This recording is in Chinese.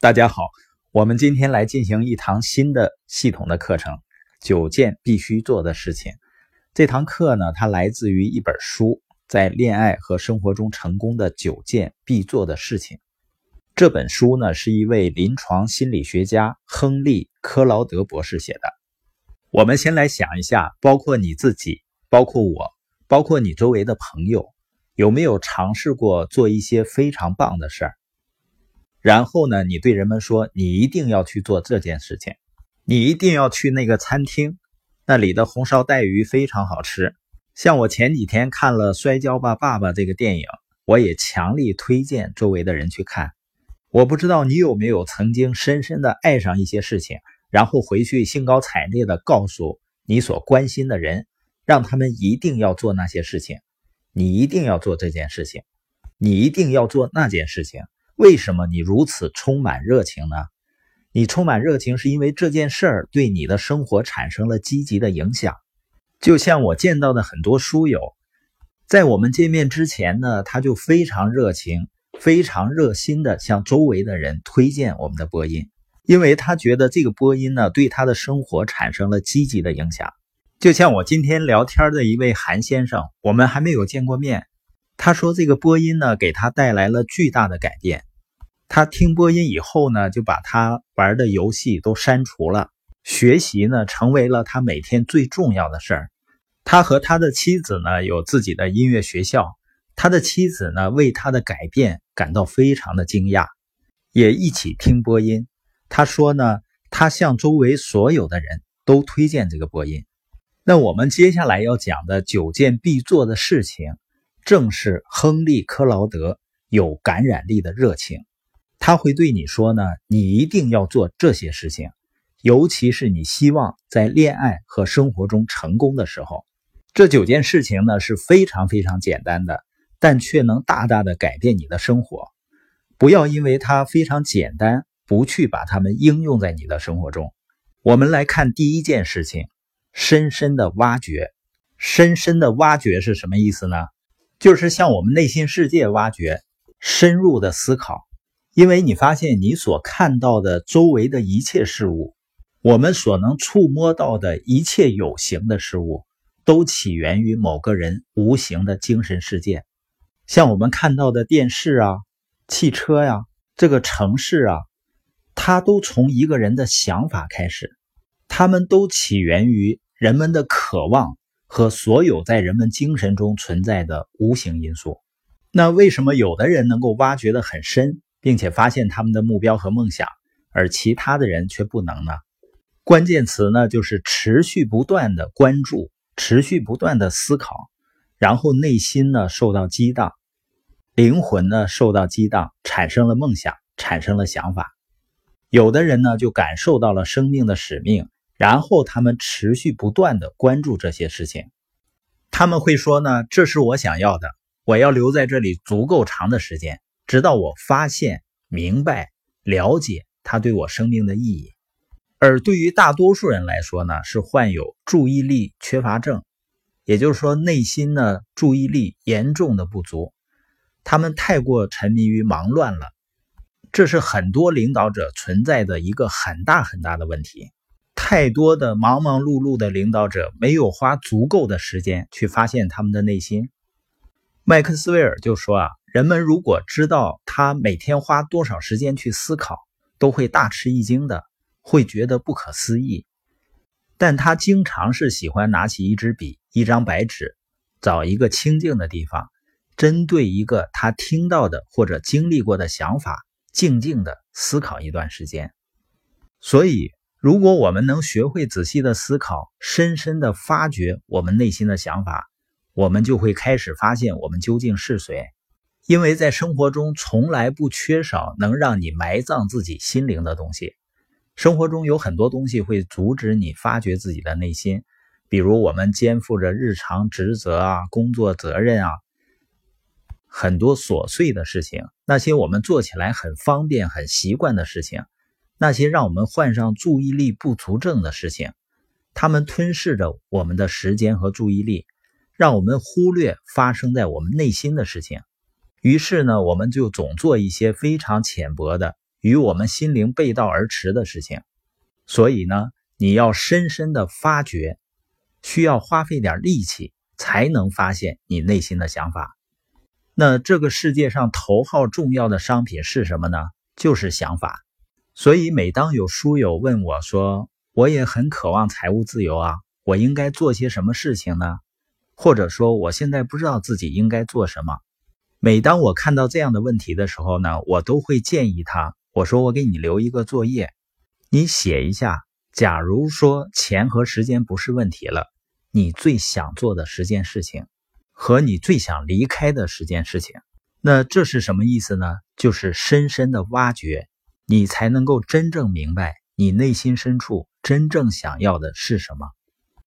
大家好，我们今天来进行一堂新的系统的课程，九件必须做的事情。这堂课呢，它来自于一本书，在恋爱和生活中成功的九件必做的事情。这本书呢，是一位临床心理学家亨利·科劳德博士写的。我们先来想一下，包括你自己，包括我，包括你周围的朋友，有没有尝试过做一些非常棒的事儿？然后呢，你对人们说，你一定要去做这件事情，你一定要去那个餐厅，那里的红烧带鱼非常好吃。像我前几天看了《摔跤吧，爸爸》这个电影，我也强力推荐周围的人去看。我不知道你有没有曾经深深的爱上一些事情，然后回去兴高采烈的告诉你所关心的人，让他们一定要做那些事情，你一定要做这件事情，你一定要做那件事情。为什么你如此充满热情呢？你充满热情是因为这件事儿对你的生活产生了积极的影响。就像我见到的很多书友，在我们见面之前呢，他就非常热情、非常热心的向周围的人推荐我们的播音，因为他觉得这个播音呢，对他的生活产生了积极的影响。就像我今天聊天的一位韩先生，我们还没有见过面，他说这个播音呢，给他带来了巨大的改变。他听播音以后呢，就把他玩的游戏都删除了，学习呢成为了他每天最重要的事儿。他和他的妻子呢有自己的音乐学校，他的妻子呢为他的改变感到非常的惊讶，也一起听播音。他说呢，他向周围所有的人都推荐这个播音。那我们接下来要讲的九件必做的事情，正是亨利·科劳德有感染力的热情。他会对你说呢，你一定要做这些事情，尤其是你希望在恋爱和生活中成功的时候。这九件事情呢是非常非常简单的，但却能大大的改变你的生活。不要因为它非常简单，不去把它们应用在你的生活中。我们来看第一件事情，深深的挖掘。深深的挖掘是什么意思呢？就是向我们内心世界挖掘，深入的思考。因为你发现你所看到的周围的一切事物，我们所能触摸到的一切有形的事物，都起源于某个人无形的精神世界。像我们看到的电视啊、汽车啊、这个城市啊，它都从一个人的想法开始，它们都起源于人们的渴望和所有在人们精神中存在的无形因素。那为什么有的人能够挖掘得很深，并且发现他们的目标和梦想，而其他的人却不能呢？关键词呢，就是持续不断的关注，持续不断的思考，然后内心呢受到激荡，灵魂呢受到激荡，产生了梦想，产生了想法。有的人呢就感受到了生命的使命，然后他们持续不断的关注这些事情。他们会说呢，这是我想要的，我要留在这里足够长的时间，直到我发现、明白、了解它对我生命的意义。而对于大多数人来说呢，是患有注意力缺乏症，也就是说内心呢注意力严重的不足，他们太过沉迷于忙乱了。这是很多领导者存在的一个很大很大的问题。太多的忙忙碌碌的领导者没有花足够的时间去发现他们的内心。麦克斯韦尔就说啊，人们如果知道他每天花多少时间去思考，都会大吃一惊的，会觉得不可思议。但他经常是喜欢拿起一支笔、一张白纸，找一个清静的地方，针对一个他听到的或者经历过的想法，静静的思考一段时间。所以，如果我们能学会仔细的思考，深深的发掘我们内心的想法，我们就会开始发现我们究竟是谁。因为在生活中从来不缺少能让你埋葬自己心灵的东西。生活中有很多东西会阻止你发掘自己的内心，比如我们肩负着日常职责啊、工作责任啊，很多琐碎的事情，那些我们做起来很方便、很习惯的事情，那些让我们患上注意力不足症的事情，它们吞噬着我们的时间和注意力，让我们忽略发生在我们内心的事情。于是呢，我们就总做一些非常浅薄的、与我们心灵背道而驰的事情。所以呢，你要深深的发掘，需要花费点力气才能发现你内心的想法。那这个世界上头号重要的商品是什么呢？就是想法。所以每当有书友问我说，我也很渴望财务自由啊，我应该做些什么事情呢？或者说我现在不知道自己应该做什么。每当我看到这样的问题的时候呢，我都会建议他，我说我给你留一个作业，你写一下，假如说钱和时间不是问题了，你最想做的10件事情和你最想离开的10件事情。那这是什么意思呢？就是深深的挖掘，你才能够真正明白你内心深处真正想要的是什么。